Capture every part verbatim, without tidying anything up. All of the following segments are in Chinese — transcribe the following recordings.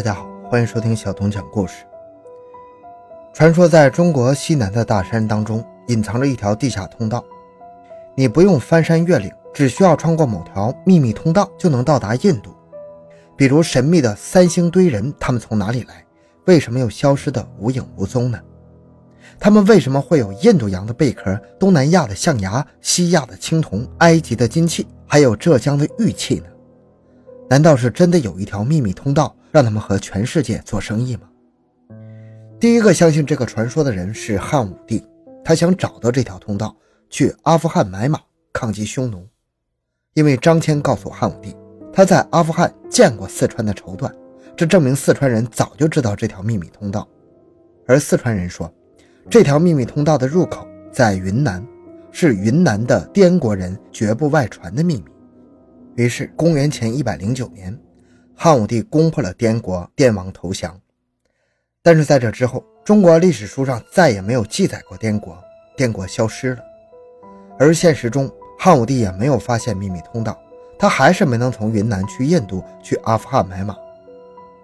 大家好，欢迎收听小童讲故事。传说在中国西南的大山当中隐藏着一条地下通道，你不用翻山越岭，只需要穿过某条秘密通道就能到达印度。比如神秘的三星堆人，他们从哪里来？为什么又消失得无影无踪呢？他们为什么会有印度洋的贝壳、东南亚的象牙、西亚的青铜、埃及的金器，还有浙江的玉器呢？难道是真的有一条秘密通道让他们和全世界做生意吗？第一个相信这个传说的人是汉武帝，他想找到这条通道去阿富汗买马抗击匈奴。因为张骞告诉汉武帝他在阿富汗见过四川的绸缎，这证明四川人早就知道这条秘密通道。而四川人说这条秘密通道的入口在云南，是云南的滇国人绝不外传的秘密。于是公元前一百零九年，汉武帝攻破了滇国，滇王投降。但是在这之后，中国历史书上再也没有记载过滇国，滇国消失了。而现实中汉武帝也没有发现秘密通道，他还是没能从云南去印度，去阿富汗买马。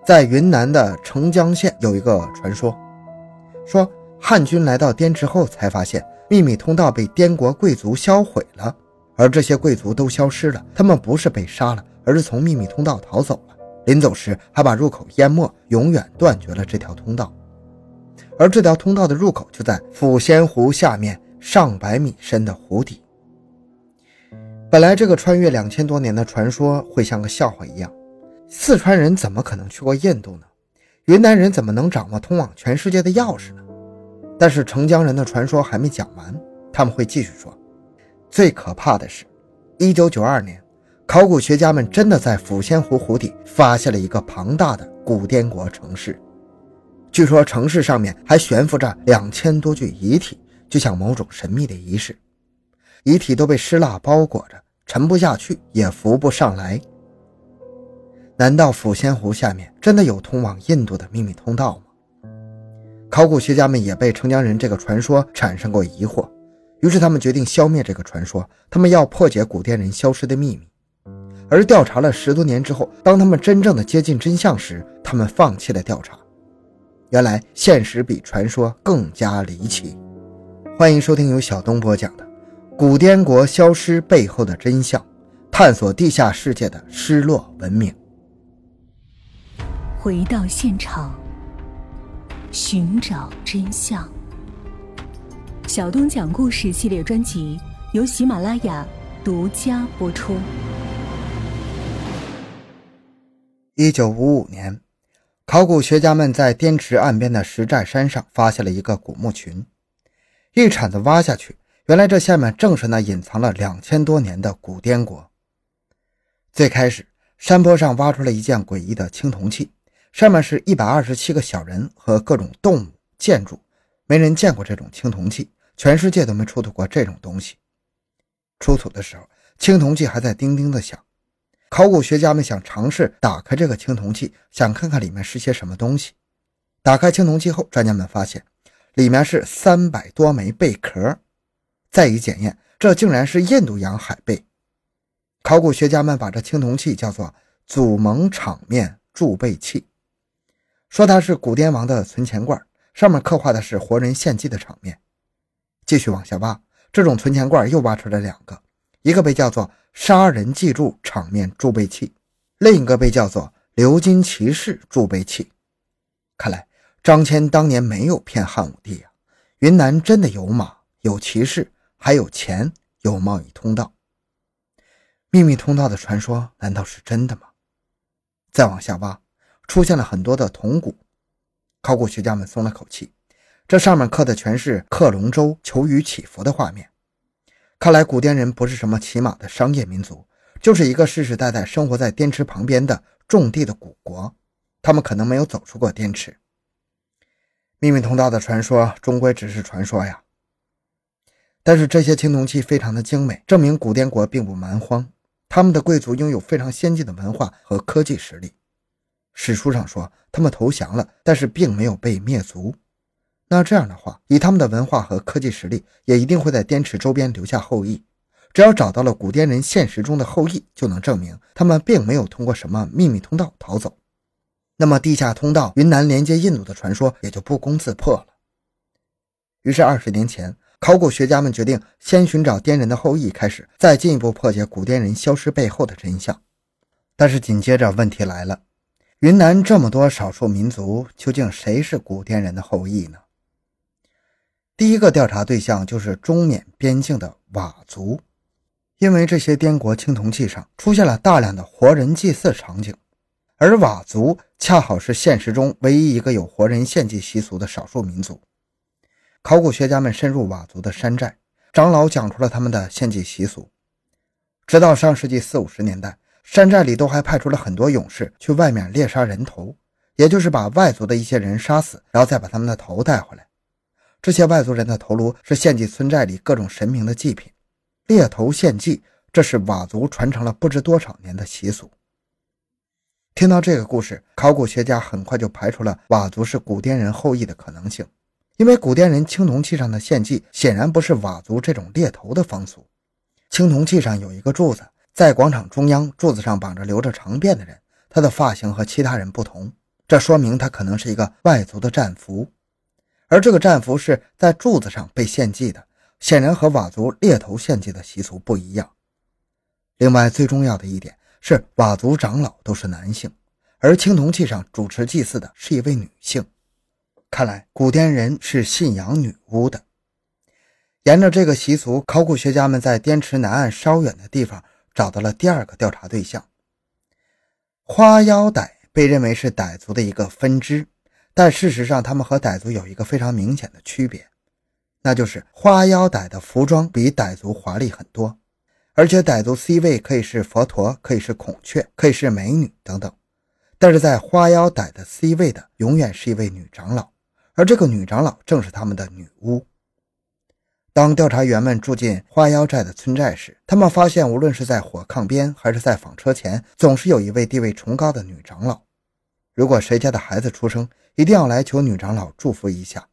在云南的澄江县有一个传说，说汉军来到滇之后才发现秘密通道被滇国贵族销毁了，而这些贵族都消失了，他们不是被杀了，而是从秘密通道逃走了，临走时还把入口淹没，永远断绝了这条通道。而这条通道的入口就在抚仙湖下面上百米深的湖底。本来这个穿越两千多年的传说会像个笑话一样，四川人怎么可能去过印度呢？云南人怎么能掌握通往全世界的钥匙呢？但是澄江人的传说还没讲完，他们会继续说。最可怕的是一九九二年，考古学家们真的在抚仙湖湖底发现了一个庞大的古滇国城市，据说城市上面还悬浮着两千多具遗体，就像某种神秘的仪式。遗体都被尸蜡包裹着，沉不下去也浮不上来。难道抚仙湖下面真的有通往印度的秘密通道吗？考古学家们也被澄江人这个传说产生过疑惑，于是他们决定消灭这个传说，他们要破解古滇人消失的秘密。而调查了十多年之后，当他们真正的接近真相时，他们放弃了调查。原来现实比传说更加离奇。欢迎收听由小东播讲的《古滇国消失背后的真相》，探索地下世界的失落文明。回到现场，寻找真相。小东讲故事系列专辑由喜马拉雅独家播出。一九五五年，考古学家们在滇池岸边的石寨山上发现了一个古墓群，一铲子挖下去，原来这下面正是那隐藏了两千多年的古滇国。最开始山坡上挖出了一件诡异的青铜器，上面是一百二十七个小人和各种动物建筑，没人见过这种青铜器，全世界都没出土过这种东西。出土的时候，青铜器还在叮叮的响。考古学家们想尝试打开这个青铜器，想看看里面是些什么东西。打开青铜器后，专家们发现里面是三百多枚贝壳。再一检验，这竟然是印度洋海贝。考古学家们把这青铜器叫做祖蒙场面铸贝器，说它是古滇王的存钱罐，上面刻画的是活人献祭的场面。继续往下挖，这种存钱罐又挖出来两个，一个被叫做杀人祭柱场面铸贝器，另一个被叫做鎏金骑士铸贝器。看来张骞当年没有骗汉武帝啊，云南真的有马，有骑士，还有钱，有贸易通道。秘密通道的传说难道是真的吗？再往下挖，出现了很多的铜鼓。考古学家们松了口气，这上面刻的全是克隆舟求雨祈福的画面。看来古滇人不是什么骑马的商业民族，就是一个世世代代生活在滇池旁边的种地的古国，他们可能没有走出过滇池。秘密通道的传说终归只是传说呀。但是这些青铜器非常的精美，证明古滇国并不蛮荒，他们的贵族拥有非常先进的文化和科技实力。史书上说他们投降了，但是并没有被灭族。那这样的话，以他们的文化和科技实力，也一定会在滇池周边留下后裔。只要找到了古滇人现实中的后裔，就能证明他们并没有通过什么秘密通道逃走。那么地下通道云南连接印度的传说也就不攻自破了。于是二十年前，考古学家们决定先寻找滇人的后裔开始，再进一步破解古滇人消失背后的真相。但是紧接着问题来了，云南这么多少数民族，究竟谁是古滇人的后裔呢？第一个调查对象就是中缅边境的佤族，因为这些滇国青铜器上出现了大量的活人祭祀场景，而佤族恰好是现实中唯一一个有活人献祭习俗的少数民族。考古学家们深入佤族的山寨，长老讲出了他们的献祭习俗。直到上世纪四五十年代，山寨里都还派出了很多勇士去外面猎杀人头，也就是把外族的一些人杀死，然后再把他们的头带回来。这些外族人的头颅是献祭村寨里各种神明的祭品，猎头献祭，这是佤族传承了不知多少年的习俗。听到这个故事，考古学家很快就排除了佤族是古滇人后裔的可能性，因为古滇人青铜器上的献祭显然不是佤族这种猎头的风俗。青铜器上有一个柱子，在广场中央，柱子上绑着留着长辫的人，他的发型和其他人不同，这说明他可能是一个外族的战俘。而这个战俘是在柱子上被献祭的，显然和佤族猎头献祭的习俗不一样。另外最重要的一点是，佤族长老都是男性，而青铜器上主持祭祀的是一位女性。看来古滇人是信仰女巫的。沿着这个习俗，考古学家们在滇池南岸稍远的地方找到了第二个调查对象。花腰傣被认为是傣族的一个分支，但事实上他们和傣族有一个非常明显的区别，那就是花腰傣的服装比傣族华丽很多，而且傣族 C 位可以是佛陀，可以是孔雀，可以是美女等等，但是在花腰傣的 C 位的永远是一位女长老，而这个女长老正是他们的女巫。当调查员们住进花腰寨的村寨时，他们发现无论是在火炕边还是在纺车前，总是有一位地位崇高的女长老。如果谁家的孩子出生，一定要来求女长老祝福一下。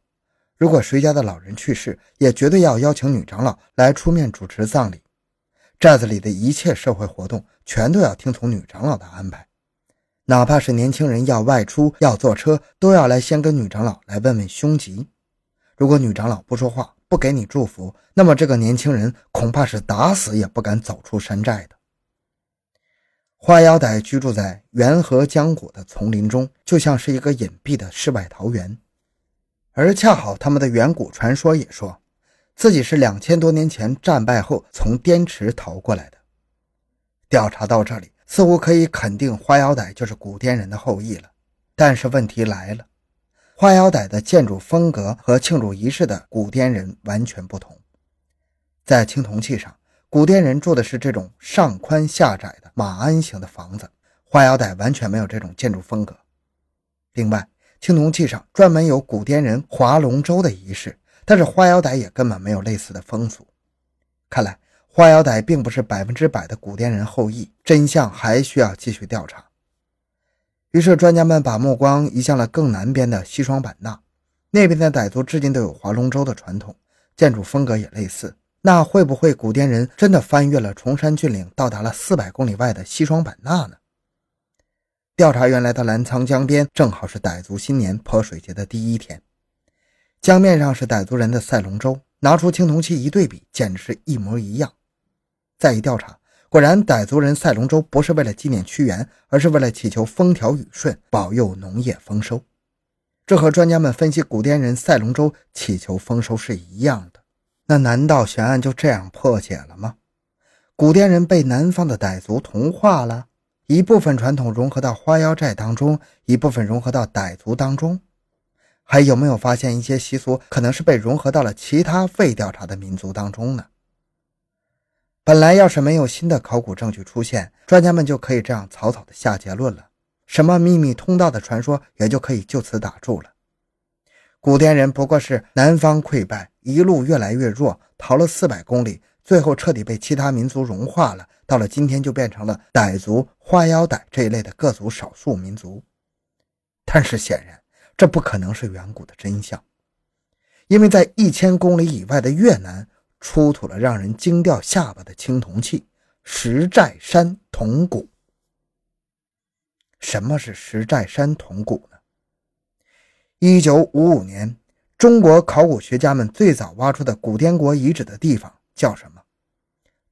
如果谁家的老人去世，也绝对要邀请女长老来出面主持葬礼。寨子里的一切社会活动全都要听从女长老的安排，哪怕是年轻人要外出要坐车，都要来先跟女长老来问问凶吉。如果女长老不说话，不给你祝福，那么这个年轻人恐怕是打死也不敢走出山寨的。花腰傣居住在缘河江谷的丛林中，就像是一个隐蔽的世外桃源。而恰好他们的远古传说也说，自己是两千多年前战败后从滇池逃过来的。调查到这里，似乎可以肯定花腰傣就是古滇人的后裔了。但是问题来了，花腰傣的建筑风格和庆祝仪式的古滇人完全不同。在青铜器上，古滇人住的是这种上宽下窄的马鞍形的房子，花腰傣完全没有这种建筑风格。另外，青铜器上专门有古滇人划龙舟的仪式，但是花腰傣也根本没有类似的风俗。看来，花腰傣并不是百分之百的古滇人后裔，真相还需要继续调查。于是专家们把目光移向了更南边的西双版纳，那边的傣族至今都有划龙舟的传统，建筑风格也类似。那会不会古滇人真的翻越了崇山峻岭，到达了四百公里外的西双版纳呢？调查员来到澜沧江边，正好是傣族新年泼水节的第一天。江面上是傣族人的赛龙舟，拿出青铜器一对比，简直是一模一样。再一调查，果然傣族人赛龙舟不是为了纪念屈原，而是为了祈求风调雨顺，保佑农业丰收。这和专家们分析古滇人赛龙舟祈求丰收是一样的。那难道悬案就这样破解了吗？古滇人被南方的傣族同化了，一部分传统融合到花腰寨当中，一部分融合到傣族当中。还有没有发现一些习俗可能是被融合到了其他未调查的民族当中呢？本来要是没有新的考古证据出现，专家们就可以这样草草的下结论了，什么秘密通道的传说也就可以就此打住了。古滇人不过是南方溃败，一路越来越弱，逃了四百公里，最后彻底被其他民族融化了，到了今天就变成了傣族、花腰傣这一类的各族少数民族。但是显然这不可能是远古的真相，因为在一千公里以外的越南出土了让人惊掉下巴的青铜器——石寨山铜鼓。什么是石寨山铜鼓呢？一九五五年，中国考古学家们最早挖出的古滇国遗址的地方叫什么？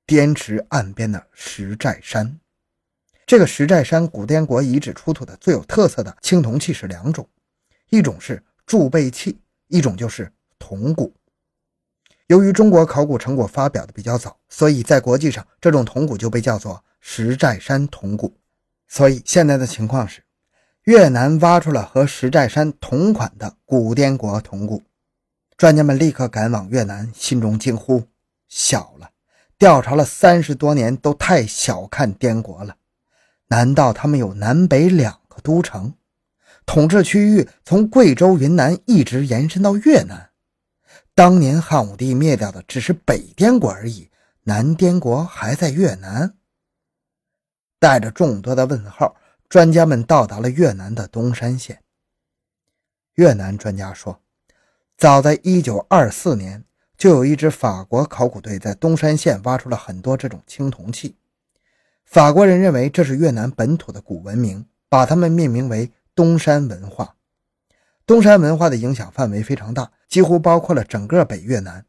滇池岸边的石寨山。这个石寨山古滇国遗址出土的最有特色的青铜器是两种，一种是铸贝器，一种就是铜鼓。由于中国考古成果发表的比较早，所以在国际上这种铜鼓就被叫做石寨山铜鼓。所以现在的情况是，越南挖出了和石寨山同款的古滇国铜鼓。专家们立刻赶往越南，心中惊呼：小了！调查了三十多年，都太小看滇国了。难道他们有南北两个都城？统治区域从贵州、云南一直延伸到越南。当年汉武帝灭掉的只是北滇国而已，南滇国还在越南。带着众多的问号，专家们到达了越南的东山县。越南专家说，早在一九二四年，就有一支法国考古队在东山县挖出了很多这种青铜器。法国人认为这是越南本土的古文明，把它们命名为东山文化。东山文化的影响范围非常大，几乎包括了整个北越南。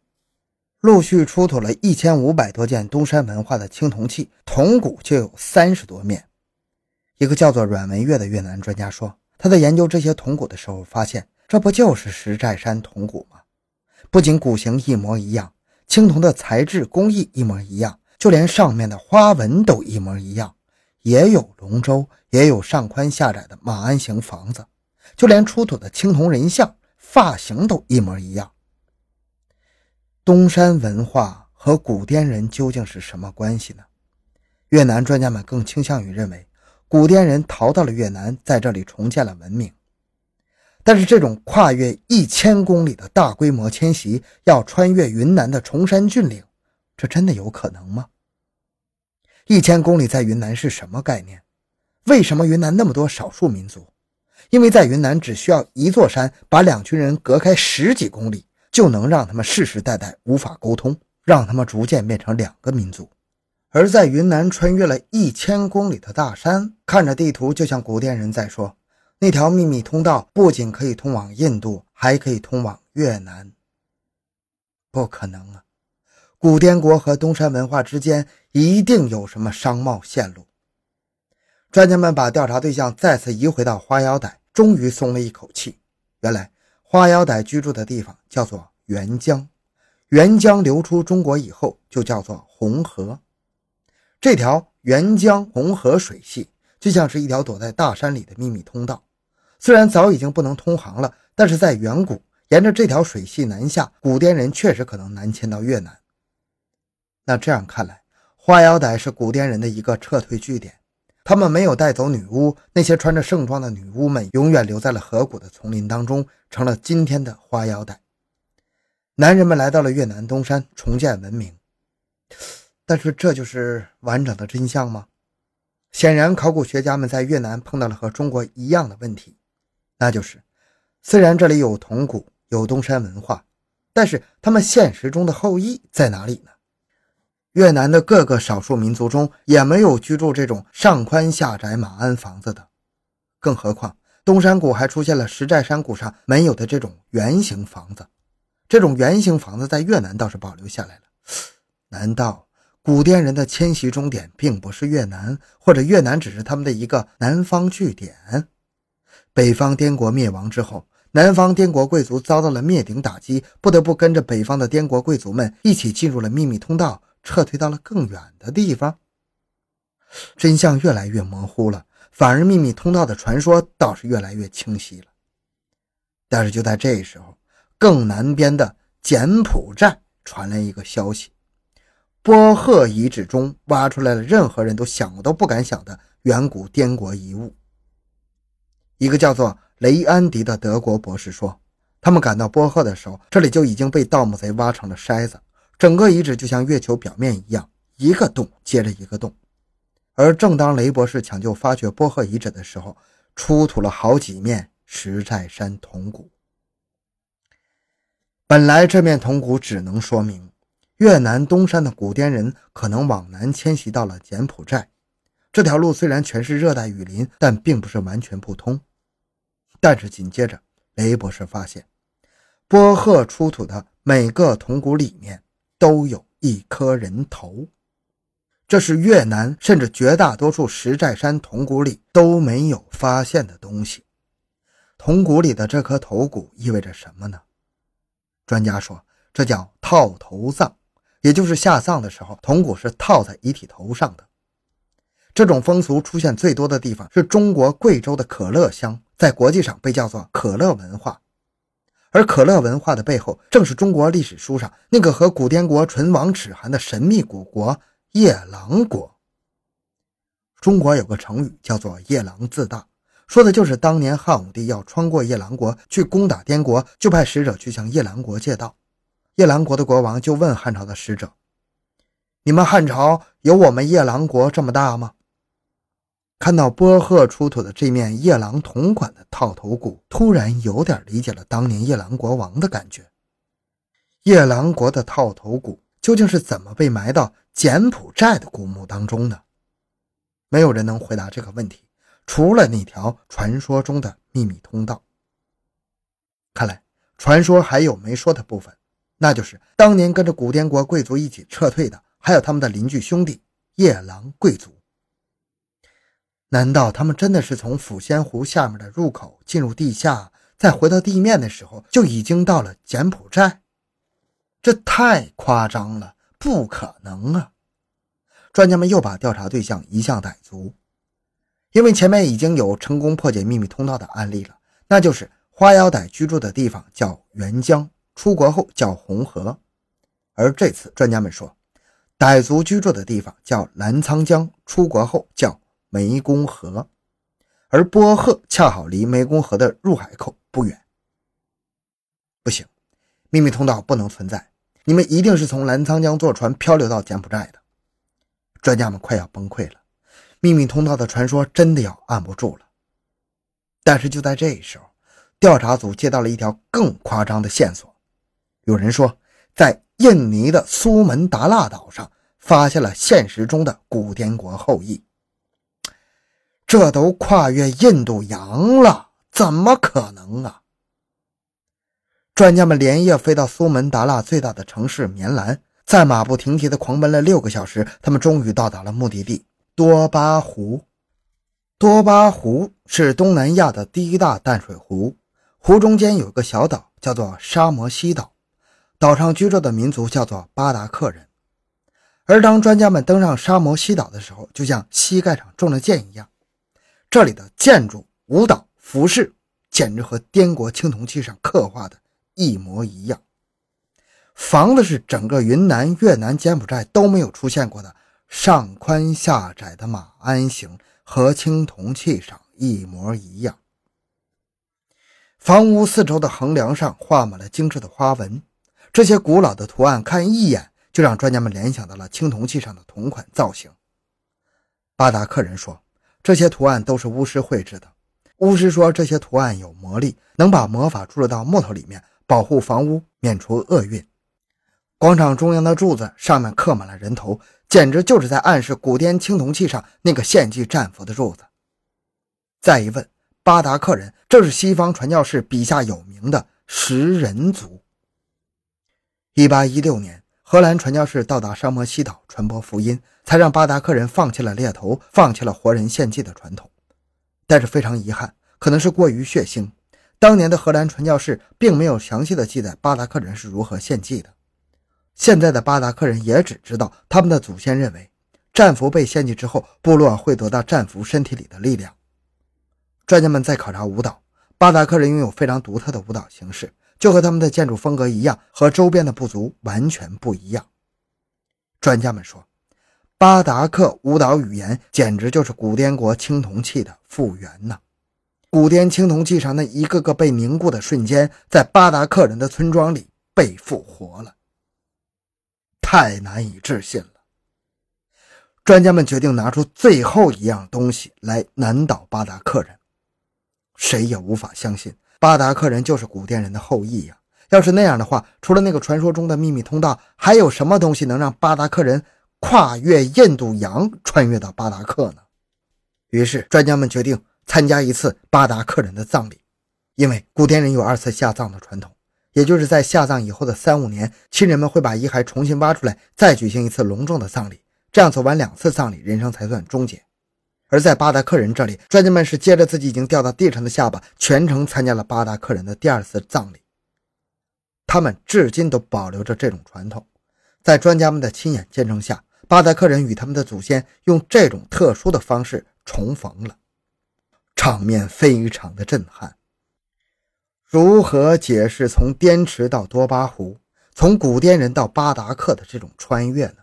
陆续出土了一千五百多件东山文化的青铜器，铜鼓就有三十多面。一个叫做阮文月的越南专家说，他在研究这些铜鼓的时候发现，这不就是石寨山铜鼓吗？不仅鼓形一模一样，青铜的材质工艺一模一样，就连上面的花纹都一模一样，也有龙舟，也有上宽下窄的马鞍形房子，就连出土的青铜人像发型都一模一样。东山文化和古滇人究竟是什么关系呢？越南专家们更倾向于认为，古滇人逃到了越南，在这里重建了文明。但是这种跨越一千公里的大规模迁徙，要穿越云南的崇山峻岭，这真的有可能吗？一千公里在云南是什么概念？为什么云南那么多少数民族？因为在云南只需要一座山，把两群人隔开十几公里，就能让他们世世代代无法沟通，让他们逐渐变成两个民族。而在云南穿越了一千公里的大山，看着地图就像古滇人在说，那条秘密通道不仅可以通往印度，还可以通往越南。不可能啊！古滇国和东山文化之间一定有什么商贸线路。专家们把调查对象再次移回到花腰傣，终于松了一口气。原来花腰傣居住的地方叫做沅江，沅江流出中国以后就叫做红河。这条沅江红河水系就像是一条躲在大山里的秘密通道，虽然早已经不能通航了，但是在远古，沿着这条水系南下，古滇人确实可能南迁到越南。那这样看来，花腰傣是古滇人的一个撤退据点。他们没有带走女巫，那些穿着盛装的女巫们永远留在了河谷的丛林当中，成了今天的花腰傣。男人们来到了越南东山，重建文明。但是这就是完整的真相吗？显然，考古学家们在越南碰到了和中国一样的问题，那就是虽然这里有铜鼓，有东山文化，但是他们现实中的后裔在哪里呢？越南的各个少数民族中也没有居住这种上宽下窄马鞍房子的，更何况东山谷还出现了石寨山谷上没有的这种圆形房子。这种圆形房子在越南倒是保留下来了。难道古滇人的迁徙终点并不是越南，或者越南只是他们的一个南方据点？北方滇国灭亡之后，南方滇国贵族遭到了灭顶打击，不得不跟着北方的滇国贵族们一起进入了秘密通道，撤退到了更远的地方。真相越来越模糊了，反而秘密通道的传说倒是越来越清晰了。但是就在这时候，更南边的柬埔寨传来一个消息，波赫遗址中挖出来了任何人都想都不敢想的远古滇国遗物。一个叫做雷安迪的德国博士说，他们赶到波赫的时候，这里就已经被盗墓贼挖成了筛子，整个遗址就像月球表面一样，一个洞接着一个洞。而正当雷博士抢救发掘波赫遗址的时候，出土了好几面石寨山铜鼓。本来这面铜鼓只能说明越南东山的古滇人可能往南迁徙到了柬埔寨，这条路虽然全是热带雨林，但并不是完全不通。但是紧接着，雷博士发现，波赫出土的每个铜鼓里面都有一颗人头。这是越南甚至绝大多数石寨山铜鼓里都没有发现的东西。铜鼓里的这颗头骨意味着什么呢？专家说，这叫套头葬，也就是下葬的时候，铜骨是套在遗体头上的。这种风俗出现最多的地方是中国贵州的可乐乡，在国际上被叫做可乐文化。而可乐文化的背后，正是中国历史书上那个和古滇国唇亡齿寒的神秘古国夜郎国。中国有个成语叫做夜郎自大，说的就是当年汉武帝要穿过夜郎国去攻打滇国，就派使者去向夜郎国借道。夜郎国的国王就问汉朝的使者，你们汉朝有我们夜郎国这么大吗？看到波赫出土的这面夜郎铜管的套头骨，突然有点理解了当年夜郎国王的感觉。夜郎国的套头骨究竟是怎么被埋到柬埔寨的古墓当中呢？没有人能回答这个问题，除了那条传说中的秘密通道。看来传说还有没说的部分，那就是当年跟着古滇国贵族一起撤退的，还有他们的邻居兄弟夜郎贵族。难道他们真的是从抚仙湖下面的入口进入地下，再回到地面的时候就已经到了柬埔寨？这太夸张了，不可能啊！专家们又把调查对象移向傣族，因为前面已经有成功破解秘密通道的案例了，那就是花腰傣居住的地方叫沅江，出国后叫红河。而这次专家们说，傣族居住的地方叫澜沧江，出国后叫湄公河，而波赫恰好离湄公河的入海口不远。不行，秘密通道不能存在，你们一定是从澜沧江坐船漂流到柬埔寨的。专家们快要崩溃了，秘密通道的传说真的要按不住了。但是就在这时候，调查组接到了一条更夸张的线索。有人说，在印尼的苏门答腊岛上发现了现实中的古滇国后裔。这都跨越印度洋了，怎么可能啊？专家们连夜飞到苏门答腊最大的城市棉兰，在马不停蹄地狂奔了六个小时，他们终于到达了目的地多巴湖。多巴湖是东南亚的第一大淡水湖，湖中间有个小岛叫做沙摩西岛，岛上居住的民族叫做巴达克人。而当专家们登上沙摩西岛的时候，就像膝盖上中了箭一样，这里的建筑、舞蹈、服饰简直和滇国青铜器上刻画的一模一样。房子是整个云南、越南、柬埔寨都没有出现过的上宽下窄的马鞍形，和青铜器上一模一样。房屋四周的横梁上画满了精致的花纹，这些古老的图案看一眼就让专家们联想到了青铜器上的同款造型。巴达克人说，这些图案都是巫师绘制的。巫师说这些图案有魔力，能把魔法注入到木头里面，保护房屋免除厄运。广场中央的柱子上面刻满了人头，简直就是在暗示古滇青铜器上那个献祭战俘的柱子。再一问，巴达克人正是西方传教士笔下有名的食人族。一八一六年，荷兰传教士到达沙摩西岛传播福音，才让巴达克人放弃了猎头，放弃了活人献祭的传统。但是非常遗憾，可能是过于血腥，当年的荷兰传教士并没有详细的记载巴达克人是如何献祭的。现在的巴达克人也只知道他们的祖先认为，战俘被献祭之后，部落会得到战俘身体里的力量。专家们在考察舞蹈，巴达克人拥有非常独特的舞蹈形式，就和他们的建筑风格一样，和周边的部族完全不一样。专家们说，巴达克舞蹈语言简直就是古滇国青铜器的复原呢、啊。古滇青铜器上那一个个被凝固的瞬间，在巴达克人的村庄里被复活了。太难以置信了。专家们决定拿出最后一样东西来难倒巴达克人。谁也无法相信巴达克人就是古滇人的后裔呀、啊！要是那样的话，除了那个传说中的秘密通道，还有什么东西能让巴达克人跨越印度洋穿越到巴达克呢？于是专家们决定参加一次巴达克人的葬礼，因为古典人有二次下葬的传统，也就是在下葬以后的三五年，亲人们会把遗骸重新挖出来，再举行一次隆重的葬礼，这样走完两次葬礼，人生才算终结。而在巴达克人这里，专家们是接着自己已经掉到地上的下巴，全程参加了巴达克人的第二次葬礼。他们至今都保留着这种传统，在专家们的亲眼见证下，巴达克人与他们的祖先用这种特殊的方式重逢了，场面非常的震撼。如何解释从滇池到多巴湖，从古滇人到巴达克的这种穿越呢？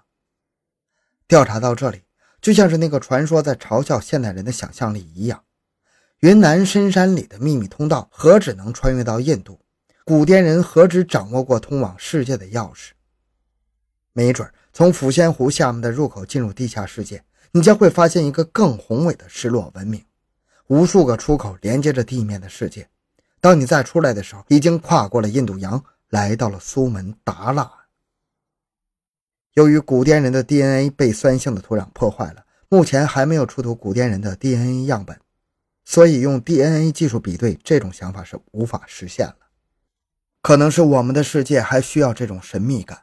调查到这里，就像是那个传说在嘲笑现代人的想象力一样，云南深山里的秘密通道何止能穿越到印度，古滇人何止掌握过通往世界的钥匙。没准从抚仙湖下面的入口进入地下世界，你将会发现一个更宏伟的失落文明，无数个出口连接着地面的世界。当你再出来的时候，已经跨过了印度洋，来到了苏门答腊。由于古滇人的 D N A 被酸性的土壤破坏了，目前还没有出土古滇人的 D N A 样本，所以用 D N A 技术比对这种想法是无法实现了。可能是我们的世界还需要这种神秘感，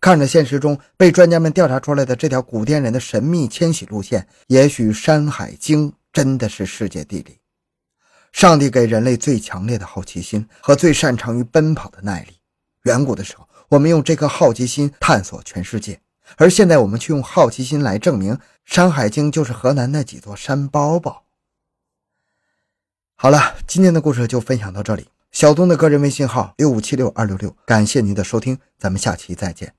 看着现实中被专家们调查出来的这条古滇人的神秘迁徙路线，也许山海经真的是世界地理。上帝给人类最强烈的好奇心和最擅长于奔跑的耐力。远古的时候，我们用这颗好奇心探索全世界，而现在我们却用好奇心来证明山海经就是河南那几座山包包。好了，今天的故事就分享到这里，小东的个人微信号 六五七六二六六，感谢您的收听，咱们下期再见。